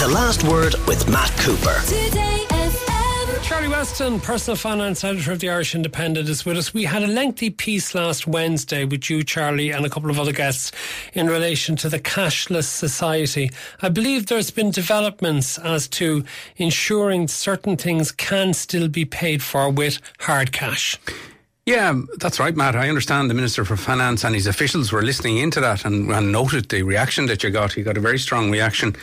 The Last Word with Matt Cooper. Today FM. Charlie Weston, personal finance editor of The Irish Independent, is with us. We had a lengthy piece last Wednesday with you, Charlie, and a couple of other guests in relation to the cashless society. I believe there's been developments as to ensuring certain things can still be paid for with hard cash. Yeah, that's right, Matt. I understand the Minister for Finance and his officials were listening into that and noted the reaction that you got. You got a very strong reaction.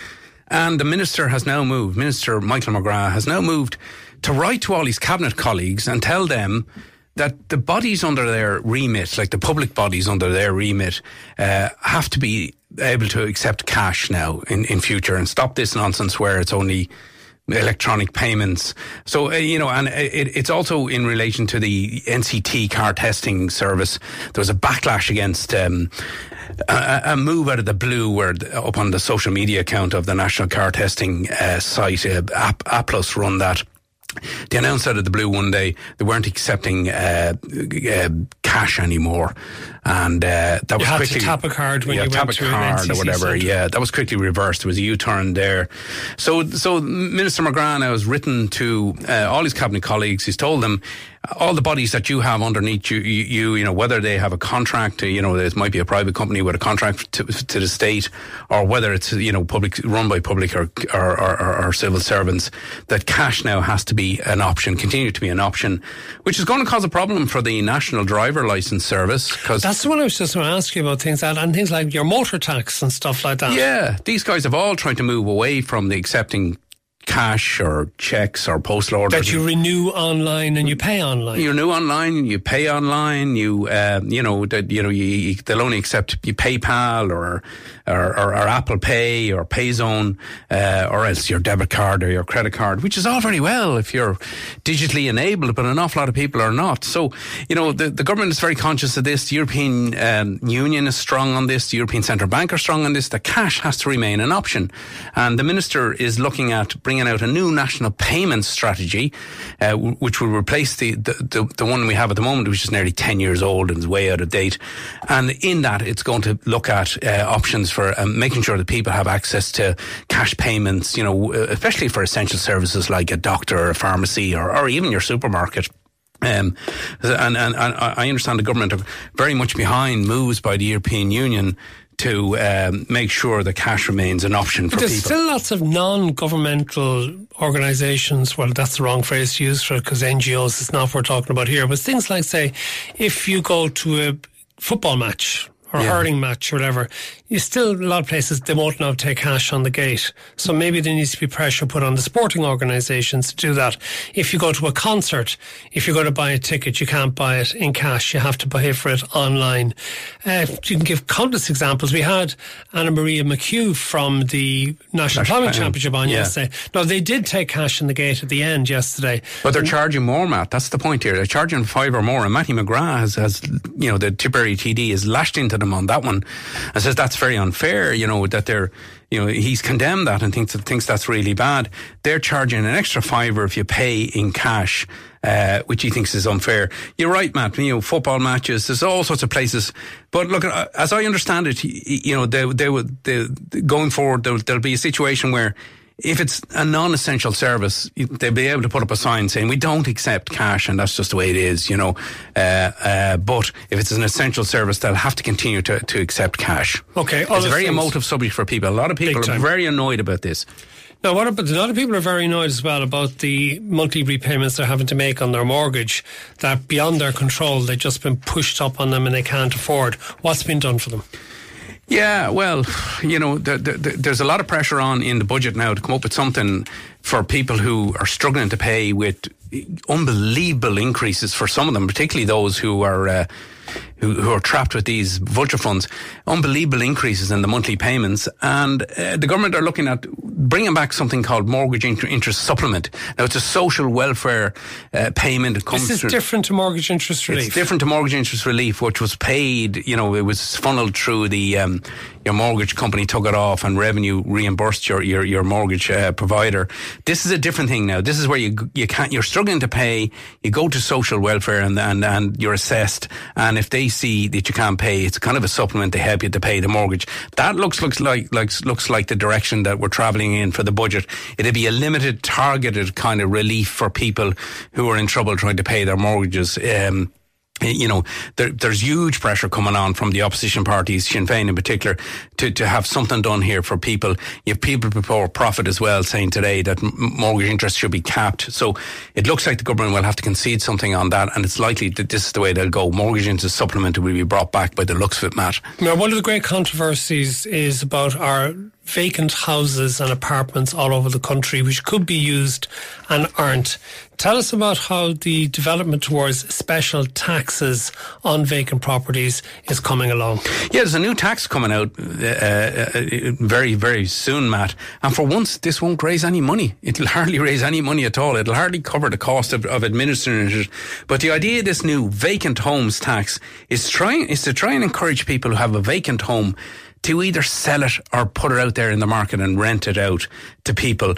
And the Minister has now moved, Minister Michael McGrath has now moved to write to all his Cabinet colleagues and tell them that the bodies under their remit, like the public bodies under their remit, have to be able to accept cash now in future and stop this nonsense where it's only electronic payments. So, and it's also in relation to the NCT car testing service. There was a backlash against a move out of the blue where up on the social media account of the National Car Testing site, Aplus run that. They announced out of the blue one day they weren't accepting cash anymore, and that was quickly. You had to tap a card when you went to an NCC or whatever. Center. Yeah, that was quickly reversed. There was a U-turn there. So Minister McGrath now has written to all his Cabinet colleagues. He's told them all the bodies that you have underneath you, whether they have a contract, it might be a private company with a contract to the state, or whether it's public, run by public or civil servants, that cash now has to be an option, continue to be an option, which is going to cause a problem for the National Driver Licence Service. Cause that's what I was just going to ask you about, things like your motor tax and stuff like that. Yeah, these guys have all tried to move away from the accepting cash or checks or postal orders that you renew online and you pay online. You renew online, you pay online. They'll only accept PayPal or Apple Pay or Payzone or else your debit card or your credit card, which is all very well if you're digitally enabled, but an awful lot of people are not. So the government is very conscious of this. The European Union is strong on this. The European Central Bank are strong on this. The cash has to remain an option, and the minister is looking at bringing out a new national payment strategy, which will replace the one we have at the moment, which is nearly 10 years old and is way out of date. And in that, it's going to look at options for making sure that people have access to cash payments, especially for essential services like a doctor or a pharmacy or even your supermarket. And I understand the government are very much behind moves by the European Union to make sure that cash remains an option for people. There's still lots of non-governmental organisations, well, that's the wrong phrase to use for it, because NGOs is not what we're talking about here, but things like, say, if you go to a football match or hurling match or whatever, you still, a lot of places, they won't now take cash on the gate. So maybe there needs to be pressure put on the sporting organisations to do that. If you go to a concert, if you're going to buy a ticket, you can't buy it in cash. You have to pay for it online. You can give countless examples. We had Anna Maria McHugh from the National Plumbing Championship on yesterday. No, they did take cash in the gate at the end yesterday. But they're charging more, Matt. That's the point here. They're charging 5 or more. And Mattie McGrath has the Tipperary TD is lashed into them on that one and says that's very unfair, that they're, he's condemned that and thinks that's really bad. They're charging an extra $5 if you pay in cash, which he thinks is unfair. You're right, Matt, football matches, there's all sorts of places. But look, as I understand it, going forward, there'll be a situation where if it's a non-essential service, they'll be able to put up a sign saying, we don't accept cash, and that's just the way it is, But if it's an essential service, they'll have to continue to accept cash. Okay. It's a very emotive subject for people. A lot of people are very annoyed about this. Now, a lot of people are very annoyed as well about the monthly repayments they're having to make on their mortgage, that beyond their control, they've just been pushed up on them and they can't afford. What's been done for them? Yeah, well, there's a lot of pressure on in the budget now to come up with something for people who are struggling to pay with unbelievable increases for some of them, particularly those who are trapped with these vulture funds, unbelievable increases in the monthly payments. And the government are looking at bringing back something called mortgage interest supplement. Now, it's a social welfare payment. This is different to mortgage interest relief. It's different to mortgage interest relief, which was paid, it was funneled through the your mortgage company took it off and revenue reimbursed your mortgage provider. This is a different thing now. This is where you can't, you're struggling to pay, you go to social welfare and you're assessed, and if they see that you can't pay, it's kind of a supplement to help you to pay the mortgage. That looks like the direction that we're travelling in for the budget. It'll be a limited, targeted kind of relief for people who are in trouble trying to pay their mortgages. You know, there's huge pressure coming on from the opposition parties, Sinn Féin in particular, to have something done here for people. You have People Before Profit as well saying today that mortgage interest should be capped. So it looks like the government will have to concede something on that, and it's likely that this is the way they'll go. Mortgage interest supplement will be brought back by the looks of it, Matt. Now, one of the great controversies is about our vacant houses and apartments all over the country which could be used and aren't. Tell us about how the development towards special taxes on vacant properties is coming along. Yeah, there's a new tax coming out very, very soon, Matt. And for once, this won't raise any money. It'll hardly raise any money at all. It'll hardly cover the cost of administering it. But the idea of this new vacant homes tax is to try and encourage people who have a vacant home to either sell it or put it out there in the market and rent it out to people.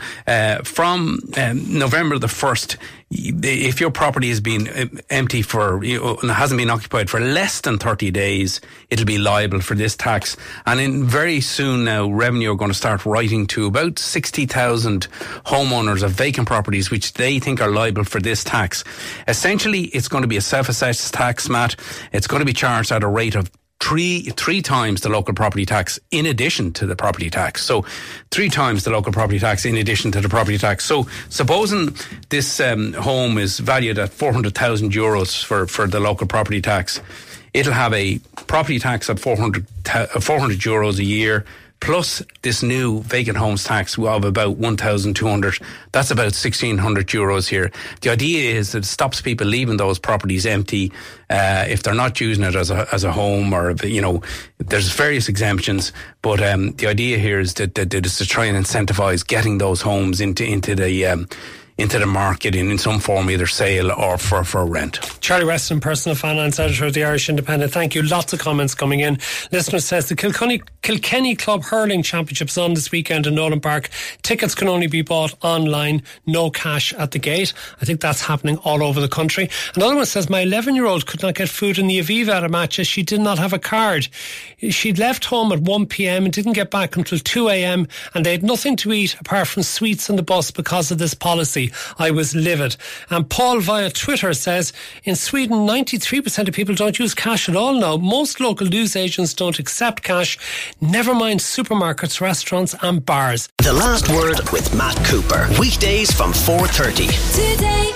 From November the 1st, if your property has been empty and hasn't been occupied for less than 30 days, it'll be liable for this tax. And very soon now, Revenue are going to start writing to about 60,000 homeowners of vacant properties, which they think are liable for this tax. Essentially, it's going to be a self-assessed tax, Matt. It's going to be charged at a rate of three times the local property tax in addition to the property tax. So 3 times the local property tax in addition to the property tax. So supposing this home is valued at 400,000 euros for the local property tax, it'll have a property tax at 400 euros a year, plus this new vacant homes tax of about 1,200. That's about 1,600 euros here. The idea is that it stops people leaving those properties empty if they're not using it as a home, or, you know, there's various exemptions. But the idea here is that is to try and incentivise getting those homes into the market in some form, either sale or for rent. Charlie Weston, Personal Finance Editor of the Irish Independent. Thank you. Lots of comments coming in. Listener says the Kilkenny Club Hurling Championship's on this weekend in Nolan Park. Tickets can only be bought online, no cash at the gate. I think that's happening all over the country. Another one says, my 11-year-old could not get food in the Aviva at a match as she did not have a card. She'd left home at 1pm and didn't get back until 2am, and they had nothing to eat apart from sweets on the bus because of this policy. I was livid. And Paul via Twitter says, in Sweden, 93% of people don't use cash at all now. Most local newsagents don't accept cash, never mind supermarkets, restaurants and bars. The Last Word with Matt Cooper. Weekdays from 4:30. Today.